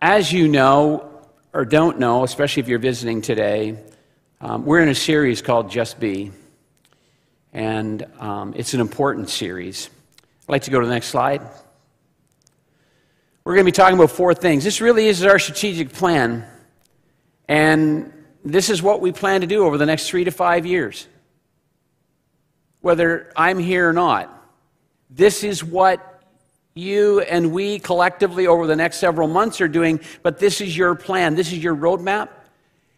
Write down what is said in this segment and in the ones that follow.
As you know, or don't know, especially if you're visiting today, we're in a series called Just Be, and it's an important series. I'd like to go to the next slide. We're going to be talking about four things. This really is our strategic plan, and this is what we plan to do over the next 3 to 5 years. Whether I'm here or not, this is what you and we collectively over the next several months are doing, but this is your plan, this is your roadmap.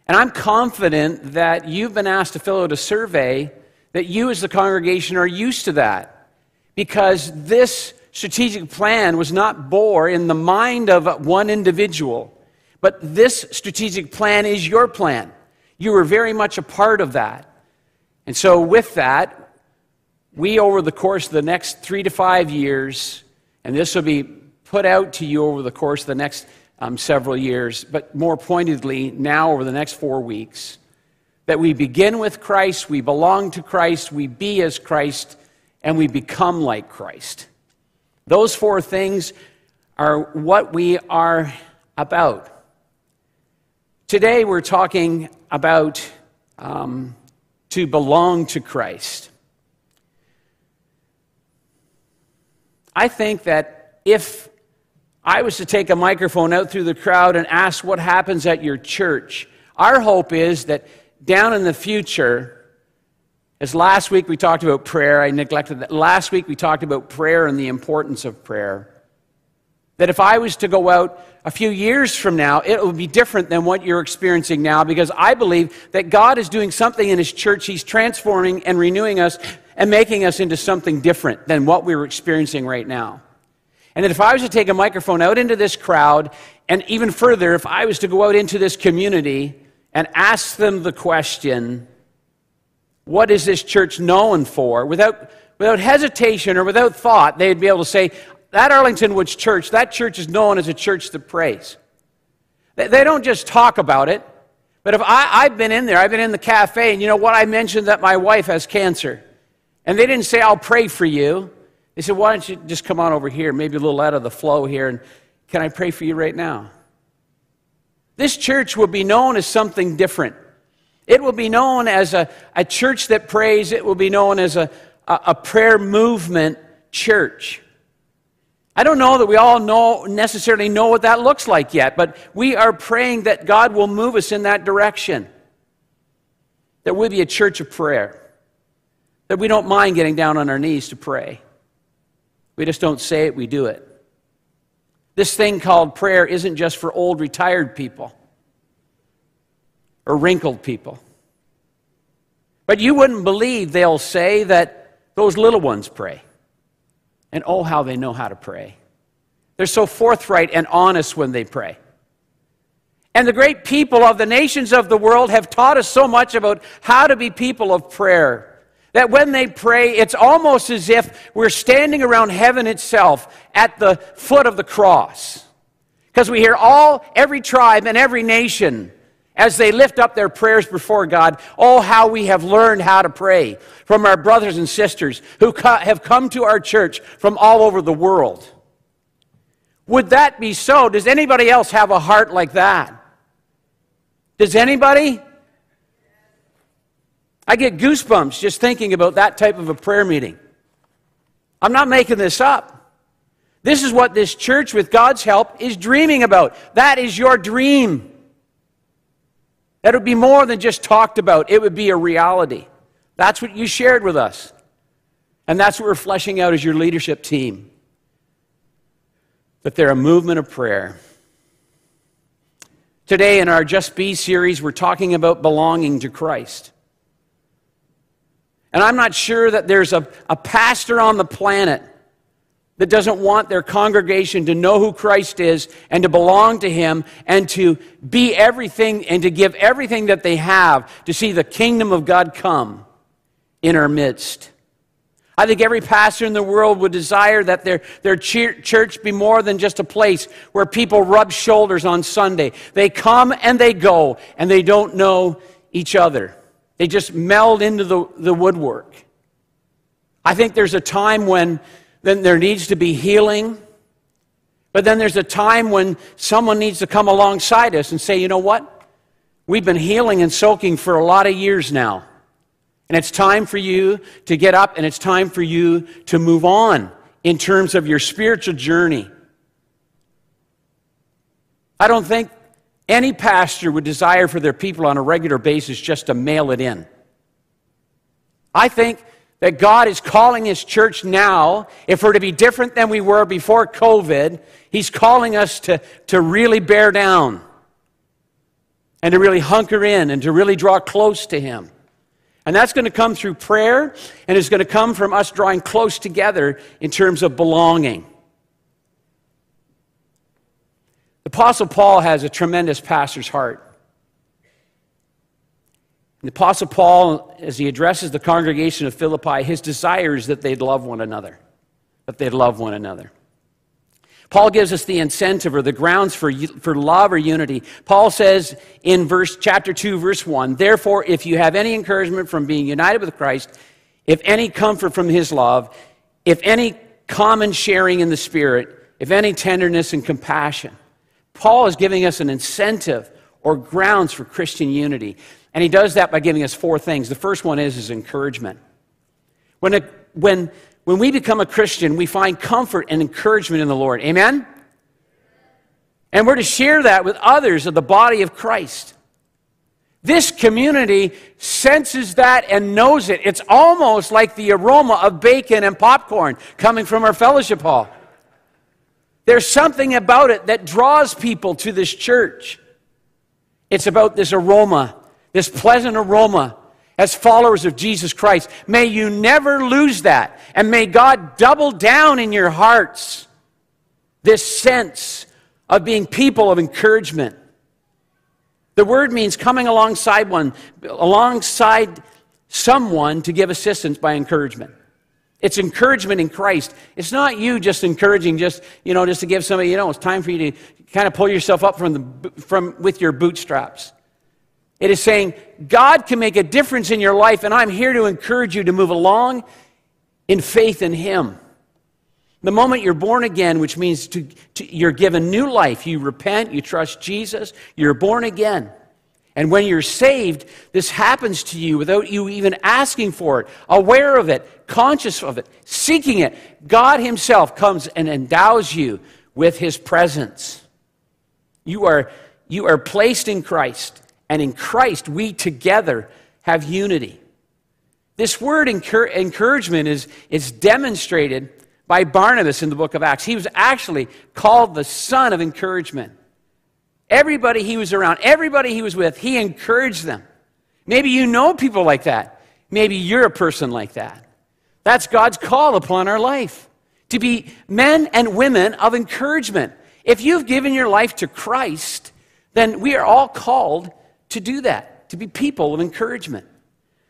And I'm confident that you've been asked to fill out a survey, that you as the congregation are used to that, because this strategic plan was not born in the mind of one individual, but this strategic plan is your plan. You were very much a part of that. And so with that, we over the course of the next 3 to 5 years, and this will be put out to you over the course of the next several years, but more pointedly now over the next 4 weeks, that we begin with Christ, we belong to Christ, we be as Christ, and we become like Christ. Those four things are what we are about. Today we're talking about to belong to Christ. I think that if I was to take a microphone out through the crowd and ask what happens at your church, our hope is that down in the future, as last week we talked about prayer, I neglected that. Last week we talked about prayer and the importance of prayer. That if I was to go out a few years from now, it would be different than what you're experiencing now, because I believe that God is doing something in His church. He's transforming and renewing us and making us into something different than what we were experiencing right now. And that if I was to take a microphone out into this crowd, and even further, if I was to go out into this community and ask them the question, what is this church known for? Without hesitation or without thought, they'd be able to say, that Arlington Woods Church, that church is known as a church that prays. They don't just talk about it, but if I've been in there, I've been in the cafe, and you know what, I mentioned that my wife has cancer. And they didn't say, I'll pray for you. They said, why don't you just come on over here, maybe a little out of the flow here, and can I pray for you right now? This church will be known as something different. It will be known as a church that prays. It will be known as a prayer movement church. I don't know that we all necessarily know what that looks like yet, but we are praying that God will move us in that direction. That we'll be a church of prayer. That we don't mind getting down on our knees to pray. We just don't say it, we do it. This thing called prayer isn't just for old retired people or wrinkled people. But you wouldn't believe they'll say that those little ones pray. And oh, how they know how to pray. They're so forthright and honest when they pray. And the great people of the nations of the world have taught us so much about how to be people of prayer. That when they pray, it's almost as if we're standing around heaven itself at the foot of the cross. Because we hear every tribe and every nation, as they lift up their prayers before God, oh, how we have learned how to pray from our brothers and sisters who have come to our church from all over the world. Would that be so? Does anybody else have a heart like that? Does anybody? I get goosebumps just thinking about that type of a prayer meeting. I'm not making this up. This is what this church, with God's help, is dreaming about. That is your dream. That would be more than just talked about. It would be a reality. That's what you shared with us. And that's what we're fleshing out as your leadership team. That they're a movement of prayer. Today in our Just Be series, we're talking about belonging to Christ. And I'm not sure that there's a pastor on the planet that doesn't want their congregation to know who Christ is and to belong to Him and to be everything and to give everything that they have to see the kingdom of God come in our midst. I think every pastor in the world would desire that their church be more than just a place where people rub shoulders on Sunday. They come and they go and they don't know each other. They just meld into the woodwork. I think there's a time when there needs to be healing, But then there's a time when someone needs to come alongside us and say, you know what? We've been healing and soaking for a lot of years now. And it's time for you to get up, and it's time for you to move on in terms of your spiritual journey. I don't think any pastor would desire for their people on a regular basis just to mail it in. I think that God is calling His church now, if we're to be different than we were before COVID, He's calling us to really bear down and to really hunker in and to really draw close to Him. And that's going to come through prayer, and it's going to come from us drawing close together in terms of belonging. The Apostle Paul has a tremendous pastor's heart. The Apostle Paul, as he addresses the congregation of Philippi, his desire is that they'd love one another, that they'd love one another. Paul gives us the incentive or the grounds for love or unity. Paul says in chapter 2, verse 1, "Therefore, if you have any encouragement from being united with Christ, if any comfort from His love, if any common sharing in the Spirit, if any tenderness and compassion." Paul is giving us an incentive or grounds for Christian unity. And he does that by giving us four things. The first one is encouragement. When we become a Christian, we find comfort and encouragement in the Lord. Amen? And we're to share that with others of the body of Christ. This community senses that and knows it. It's almost like the aroma of bacon and popcorn coming from our fellowship hall. There's something about it that draws people to this church. It's about this aroma, this pleasant aroma as followers of Jesus Christ. May you never lose that. And may God double down in your hearts this sense of being people of encouragement. The word means coming alongside someone to give assistance by encouragement. It's encouragement in Christ. It's not you just encouraging, just to give somebody, it's time for you to kind of pull yourself up with your bootstraps. It is saying, God can make a difference in your life, and I'm here to encourage you to move along in faith in Him. The moment you're born again, which means you're given new life, you repent, you trust Jesus, you're born again. And when you're saved, this happens to you without you even asking for it, aware of it, conscious of it, seeking it. God Himself comes and endows you with His presence. You are placed in Christ, and in Christ we together have unity. This word encouragement is demonstrated by Barnabas in the book of Acts. He was actually called the son of encouragement. Everybody he was around, everybody he was with, he encouraged them. Maybe you know people like that. Maybe you're a person like that. That's God's call upon our life, to be men and women of encouragement. If you've given your life to Christ, then we are all called to do that, to be people of encouragement.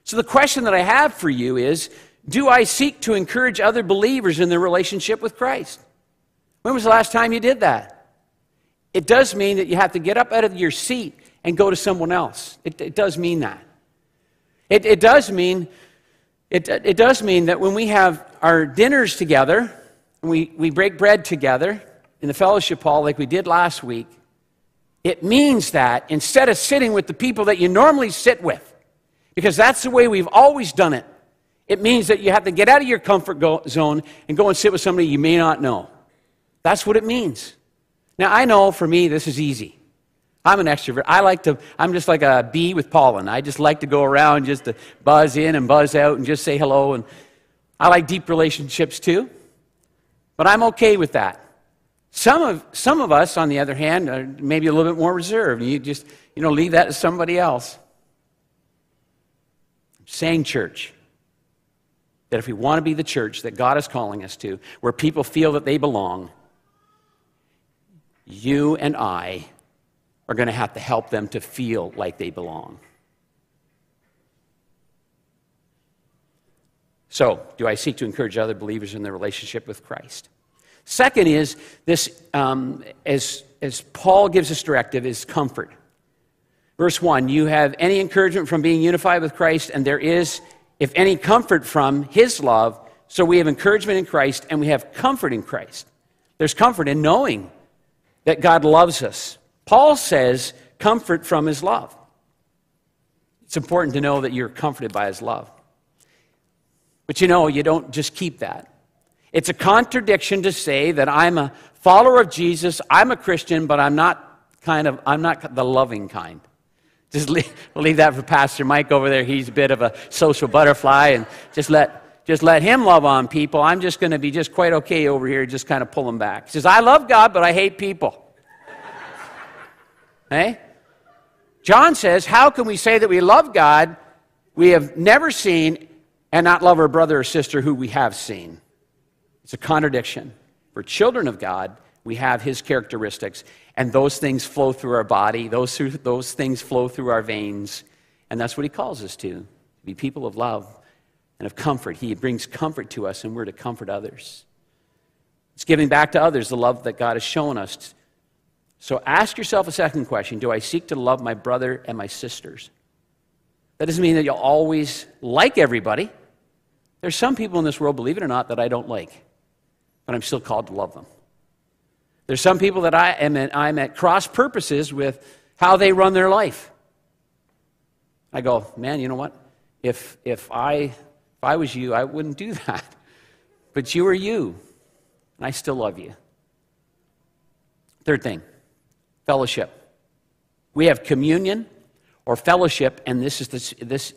So the question that I have for you is, do I seek to encourage other believers in their relationship with Christ? When was the last time you did that? It does mean that you have to get up out of your seat and go to someone else. It does mean that. It does mean that when we have our dinners together and we break bread together in the fellowship hall like we did last week, it means that instead of sitting with the people that you normally sit with, because that's the way we've always done it, it means that you have to get out of your comfort zone and go and sit with somebody you may not know. That's what it means. Now, I know for me this is easy. I'm an extrovert. I'm just like a bee with pollen. I just like to go around just to buzz in and buzz out and just say hello. And I like deep relationships too, but I'm okay with that. Some of us, on the other hand, are maybe a little bit more reserved. You just, leave that to somebody else. I'm saying, church, that if we want to be the church that God is calling us to, where people feel that they belong, you and I are going to have to help them to feel like they belong. So, do I seek to encourage other believers in their relationship with Christ? Second is this, as Paul gives this directive, is comfort. Verse 1, you have any encouragement from being unified with Christ, and there is, if any, comfort from His love. So we have encouragement in Christ, and we have comfort in Christ. There's comfort in knowing that God loves us. Paul says comfort from his love. It's important to know that you're comforted by his love. But you know, you don't just keep that. It's a contradiction to say that I'm a follower of Jesus, I'm a Christian, but I'm not the loving kind. Just we'll leave that for Pastor Mike over there. He's a bit of a social butterfly, and just let him love on people. I'm just going to be just quite okay over here, just kind of pull him back. He says, I love God, but I hate people. Hey? John says, how can we say that we love God we have never seen and not love our brother or sister who we have seen? It's a contradiction. For children of God, we have his characteristics, and those things flow through our body. Those things flow through our veins, and that's what he calls us to be people of love and of comfort. He brings comfort to us, and we're to comfort others. It's giving back to others the love that God has shown us. So ask yourself a second question. Do I seek to love my brother and my sisters? That doesn't mean that you'll always like everybody. There's some people in this world, believe it or not, that I don't like, but I'm still called to love them. There's some people that I'm at cross purposes with how they run their life. I go, man, you know what? If I was you, I wouldn't do that. But you are you, and I still love you. Third thing, fellowship. We have communion or fellowship, and this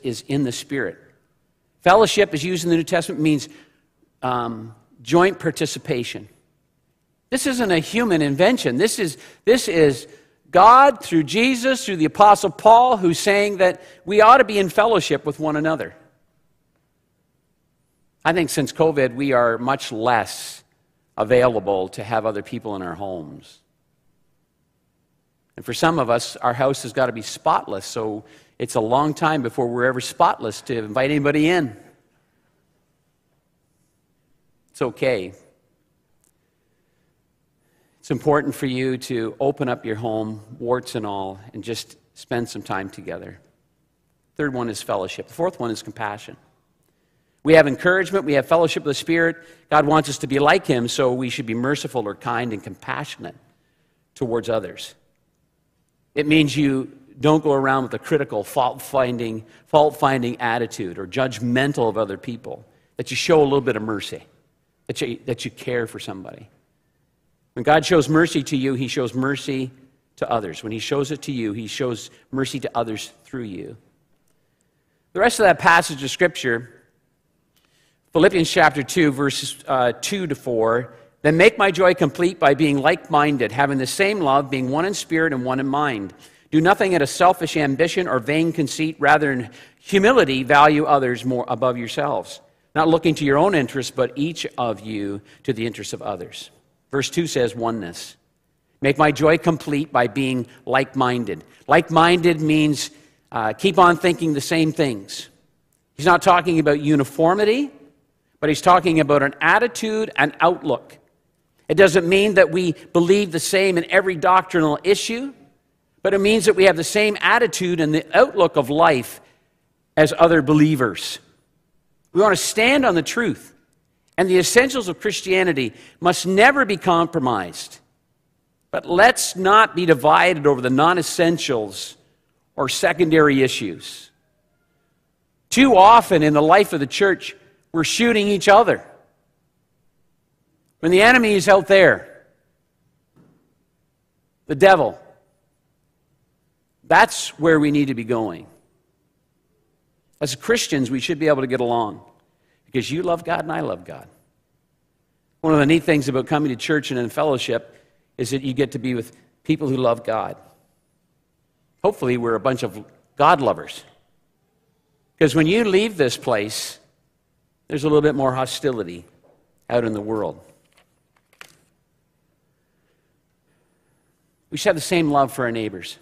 is in the Spirit. Fellowship is used in the New Testament, means joint participation. This isn't a human invention. This is God through Jesus, through the Apostle Paul, who's saying that we ought to be in fellowship with one another. I think since COVID, we are much less available to have other people in our homes. And for some of us, our house has got to be spotless, so it's a long time before we're ever spotless to invite anybody in. It's okay. It's important for you to open up your home, warts and all, and just spend some time together. Third one is fellowship. The fourth one is compassion. We have encouragement. We have fellowship with the Spirit. God wants us to be like him, so we should be merciful or kind and compassionate towards others. It means you don't go around with a critical, fault-finding attitude or judgmental of other people, that you show a little bit of mercy, that you care for somebody. When God shows mercy to you, he shows mercy to others. When he shows it to you, he shows mercy to others through you. The rest of that passage of Scripture, Philippians chapter 2, verses 2 to 4, then make my joy complete by being like-minded, having the same love, being one in spirit and one in mind. Do nothing out of selfish ambition or vain conceit, rather in humility value others more above yourselves, not looking to your own interests, but each of you to the interests of others. Verse 2 says oneness. Make my joy complete by being like-minded. Like-minded means keep on thinking the same things. He's not talking about uniformity, but he's talking about an attitude and outlook. It doesn't mean that we believe the same in every doctrinal issue, but it means that we have the same attitude and the outlook of life as other believers. We want to stand on the truth, and the essentials of Christianity must never be compromised. But let's not be divided over the non-essentials or secondary issues. Too often in the life of the church, we're shooting each other. When the enemy is out there, the devil, that's where we need to be going. As Christians, we should be able to get along because you love God and I love God. One of the neat things about coming to church and in fellowship is that you get to be with people who love God. Hopefully, we're a bunch of God lovers. Because when you leave this place, there's a little bit more hostility out in the world. We should have the same love for our neighbors.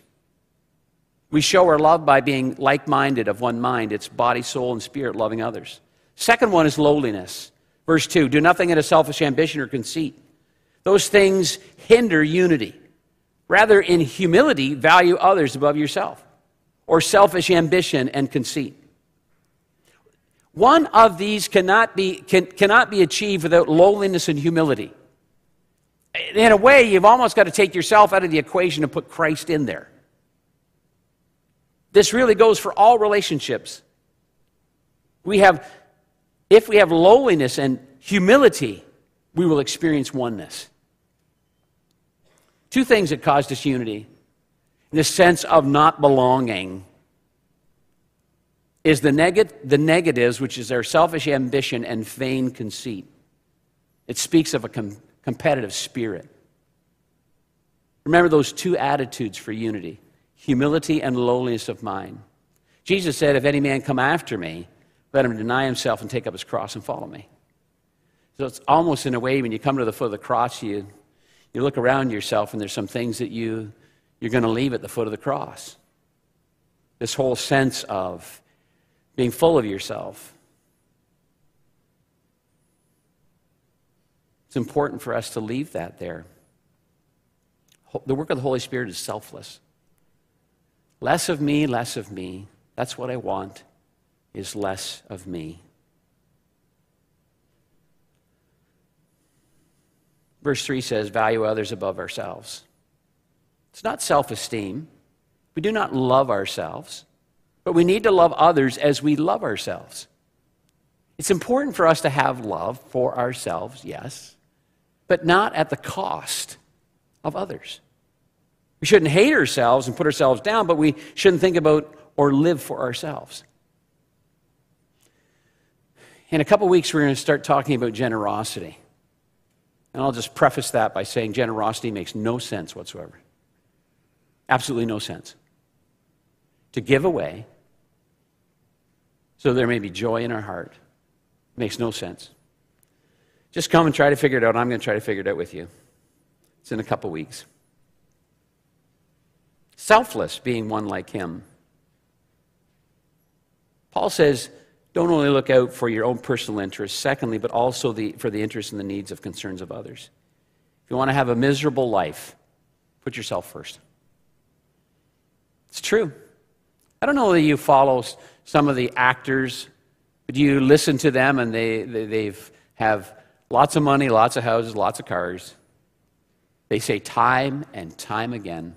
We show our love by being like-minded, of one mind. It's body, soul, and spirit, loving others. Second one is lowliness. Verse 2, do nothing out of selfish ambition or conceit. Those things hinder unity. Rather, in humility, value others above yourself, or selfish ambition and conceit. One of these cannot be achieved without lowliness and humility. in a way, you've almost got to take yourself out of the equation and put Christ in there. This really goes for all relationships. If we have lowliness and humility, we will experience oneness. Two things that cause disunity, the sense of not belonging, is the negatives, which is their selfish ambition and vain conceit. It speaks of a competitive spirit. Remember those two attitudes for unity, humility and lowliness of mind. Jesus said, if any man come after me, let him deny himself and take up his cross and follow me. So it's almost in a way when you come to the foot of the cross, you look around yourself and there's some things that you're going to leave at the foot of the cross. This whole sense of being full of yourself. It's important for us to leave that there. The work of the Holy Spirit is selfless. Less of me, less of me. That's what I want. Is less of me. Verse 3 says, value others above ourselves. It's not self-esteem. We do not love ourselves, but we need to love others as we love ourselves. It's important for us to have love for ourselves, yes, but not at the cost of others. We shouldn't hate ourselves and put ourselves down, but we shouldn't think about or live for ourselves. In a couple weeks, we're going to start talking about generosity. And I'll just preface that by saying generosity makes no sense whatsoever. Absolutely no sense. To give away so there may be joy in our heart makes no sense. Just come and try to figure it out. I'm going to try to figure it out with you. It's in a couple weeks. Selfless, being one like him. Paul says, don't only look out for your own personal interests, secondly, but also for the interests and the needs of concerns of others. If you want to have a miserable life, put yourself first. It's true. I don't know that you follow some of the actors, but you listen to them and they have lots of money, lots of houses, lots of cars. They say time and time again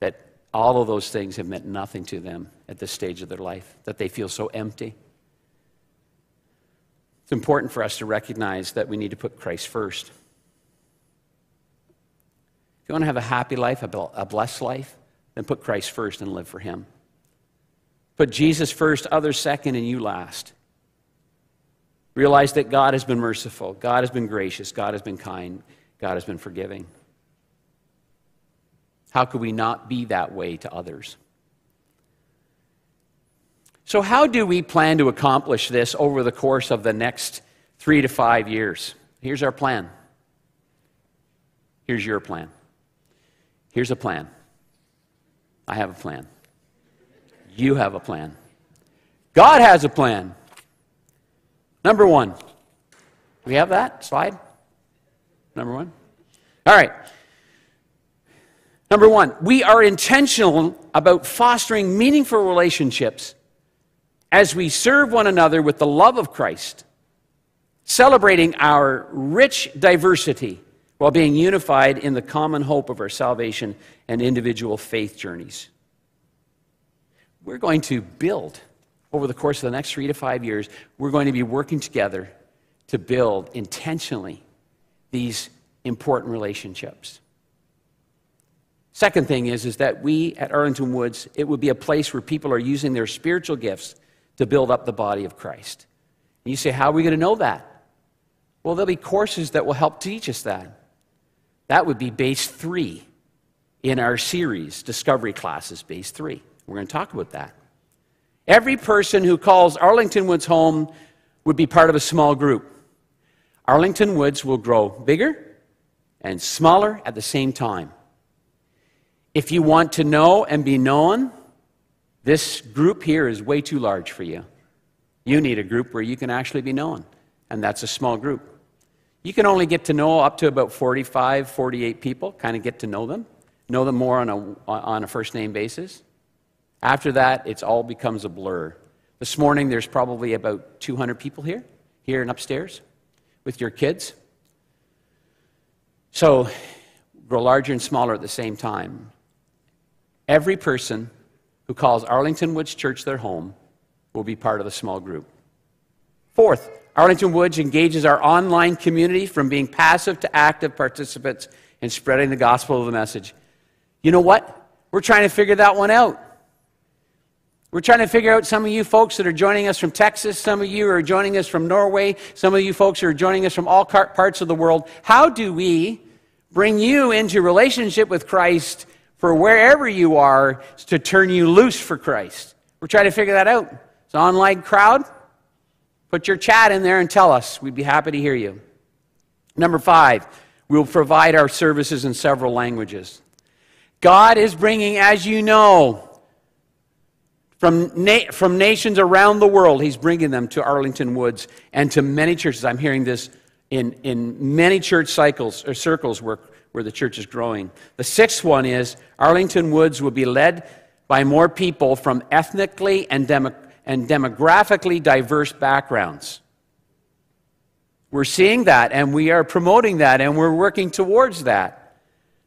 that all of those things have meant nothing to them at this stage of their life, that they feel so empty. It's important for us to recognize that we need to put Christ first. If you want to have a happy life, a blessed life, then put Christ first and live for him. Put Jesus first, others second, and you last. Realize that God has been merciful, God has been gracious, God has been kind, God has been forgiving. How could we not be that way to others? So how do we plan to accomplish this over the course of the next 3 to 5 years? Here's our plan. Here's your plan. Here's a plan. I have a plan. You have a plan. God has a plan. Number one. We have that slide? Number one. All right. Number one, we are intentional about fostering meaningful relationships as we serve one another with the love of Christ, celebrating our rich diversity while being unified in the common hope of our salvation and individual faith journeys. We're going to build over the course of the next 3 to 5 years. We're going to be working together to build intentionally these important relationships. Second thing is that we at Arlington Woods, it would be a place where people are using their spiritual gifts to build up the body of Christ. And you say, how are we going to know that? Well, there'll be courses that will help teach us that. That would be Base 3 in our series, Discovery Classes, Base 3. We're going to talk about that. Every person who calls Arlington Woods home would be part of a small group. Arlington Woods will grow bigger and smaller at the same time. If you want to know and be known, this group here is way too large for you. You need a group where you can actually be known, and that's a small group. You can only get to know up to about 45, 48 people, kind of get to know them more on a first-name basis. After that, it all becomes a blur. This morning, there's probably about 200 people here and upstairs with your kids. So grow larger and smaller at the same time. Every person who calls Arlington Woods Church their home will be part of a small group. Fourth, Arlington Woods engages our online community from being passive to active participants in spreading the gospel of the message. You know what? We're trying to figure that one out. We're trying to figure out some of you folks that are joining us from Texas, some of you are joining us from Norway, some of you folks are joining us from all parts of the world. How do we bring you into relationship with Christ for wherever you are to turn you loose for Christ? We're trying to figure that out. It's an online crowd. Put your chat in there and tell us. We'd be happy to hear you. Number five, we'll provide our services in several languages. God is bringing, as you know, from nations around the world, he's bringing them to Arlington Woods and to many churches. I'm hearing this in many church cycles or circles where the church is growing. The sixth one is Arlington Woods will be led by more people from ethnically and demographically diverse backgrounds. We're seeing that, and we are promoting that, and we're working towards that.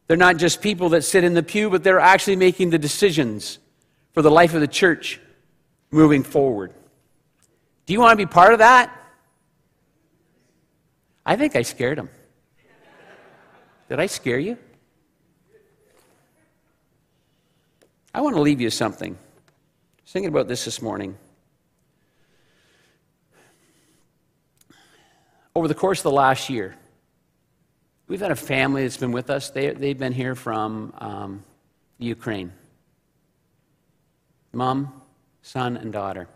They're not just people that sit in the pew, but they're actually making the decisions for the life of the church moving forward. Do you want to be part of that? I think I scared him. Did I scare you? I want to leave you something. I was thinking about this morning. Over the course of the last year, we've had a family that's been with us. They've been here from Ukraine. Mom, son, and daughter.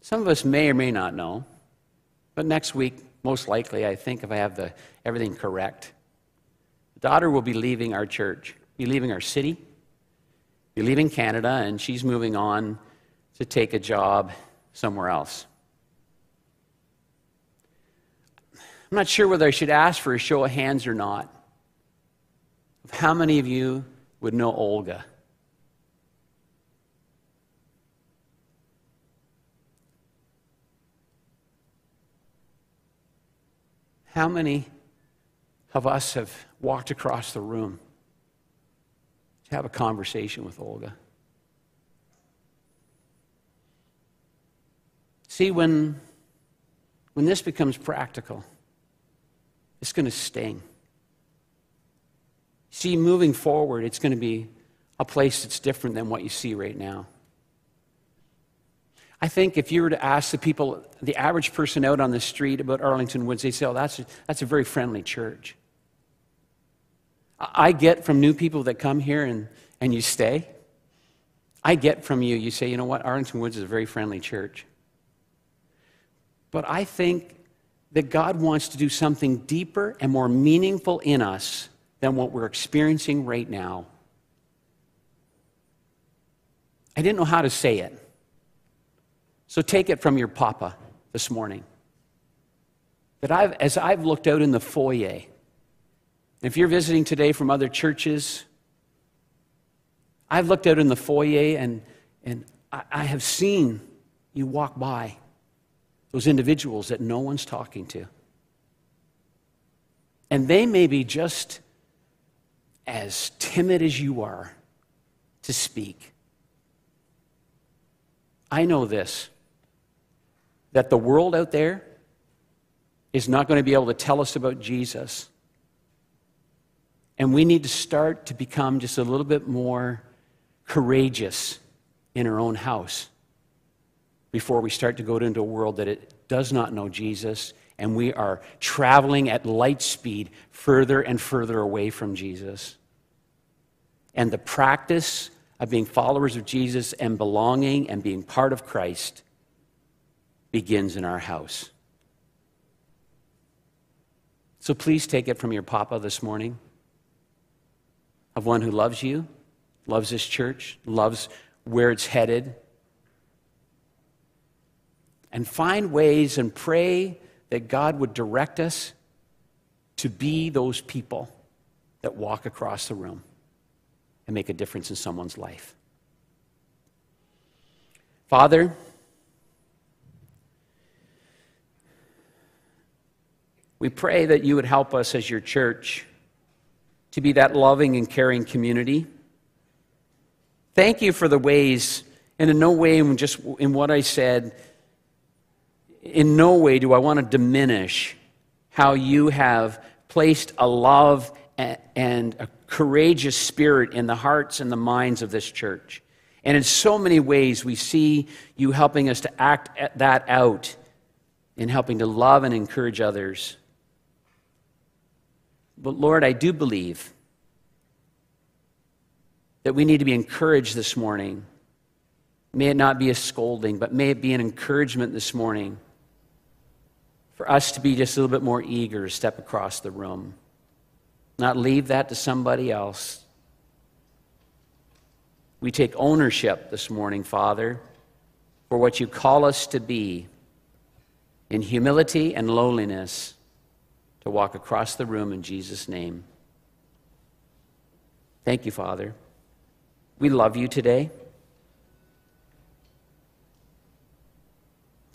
Some of us may or may not know, but next week, most likely, I think, if I have everything correct, the daughter will be leaving our church, be leaving our city, be leaving Canada, and she's moving on to take a job somewhere else. I'm not sure whether I should ask for a show of hands or not. How many of you would know Olga? How many of us have walked across the room to have a conversation with Olga? See, when this becomes practical, it's going to sting. See, moving forward, it's going to be a place that's different than what you see right now. I think if you were to ask the people, the average person out on the street about Arlington Woods, they'd say, oh, that's a very friendly church. I get from new people that come here and you stay. I get from you say, you know what, Arlington Woods is a very friendly church. But I think that God wants to do something deeper and more meaningful in us than what we're experiencing right now. I didn't know how to say it. So take it from your papa this morning. That as I've looked out in the foyer, if you're visiting today from other churches, I've looked out in the foyer and I have seen you walk by those individuals that no one's talking to. And they may be just as timid as you are to speak. I know this. That the world out there is not going to be able to tell us about Jesus. And we need to start to become just a little bit more courageous in our own house before we start to go into a world that it does not know Jesus, and we are traveling at light speed further and further away from Jesus. And the practice of being followers of Jesus and belonging and being part of Christ begins in our house. So please take it from your papa this morning, of one who loves you, loves this church, loves where it's headed. And find ways and pray that God would direct us to be those people that walk across the room and make a difference in someone's life. Father, We pray that you would help us as your church to be that loving and caring community. Thank you for the ways, and in no way, just in what I said, in no way do I want to diminish how you have placed a love and a courageous spirit in the hearts and the minds of this church. And in so many ways, we see you helping us to act that out in helping to love and encourage others. But Lord, I do believe that we need to be encouraged this morning. May it not be a scolding, but may it be an encouragement this morning for us to be just a little bit more eager to step across the room, not leave that to somebody else. We take ownership this morning, Father, for what you call us to be in humility and lowliness, to walk across the room in Jesus' name. Thank you, Father. We love you today.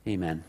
Amen.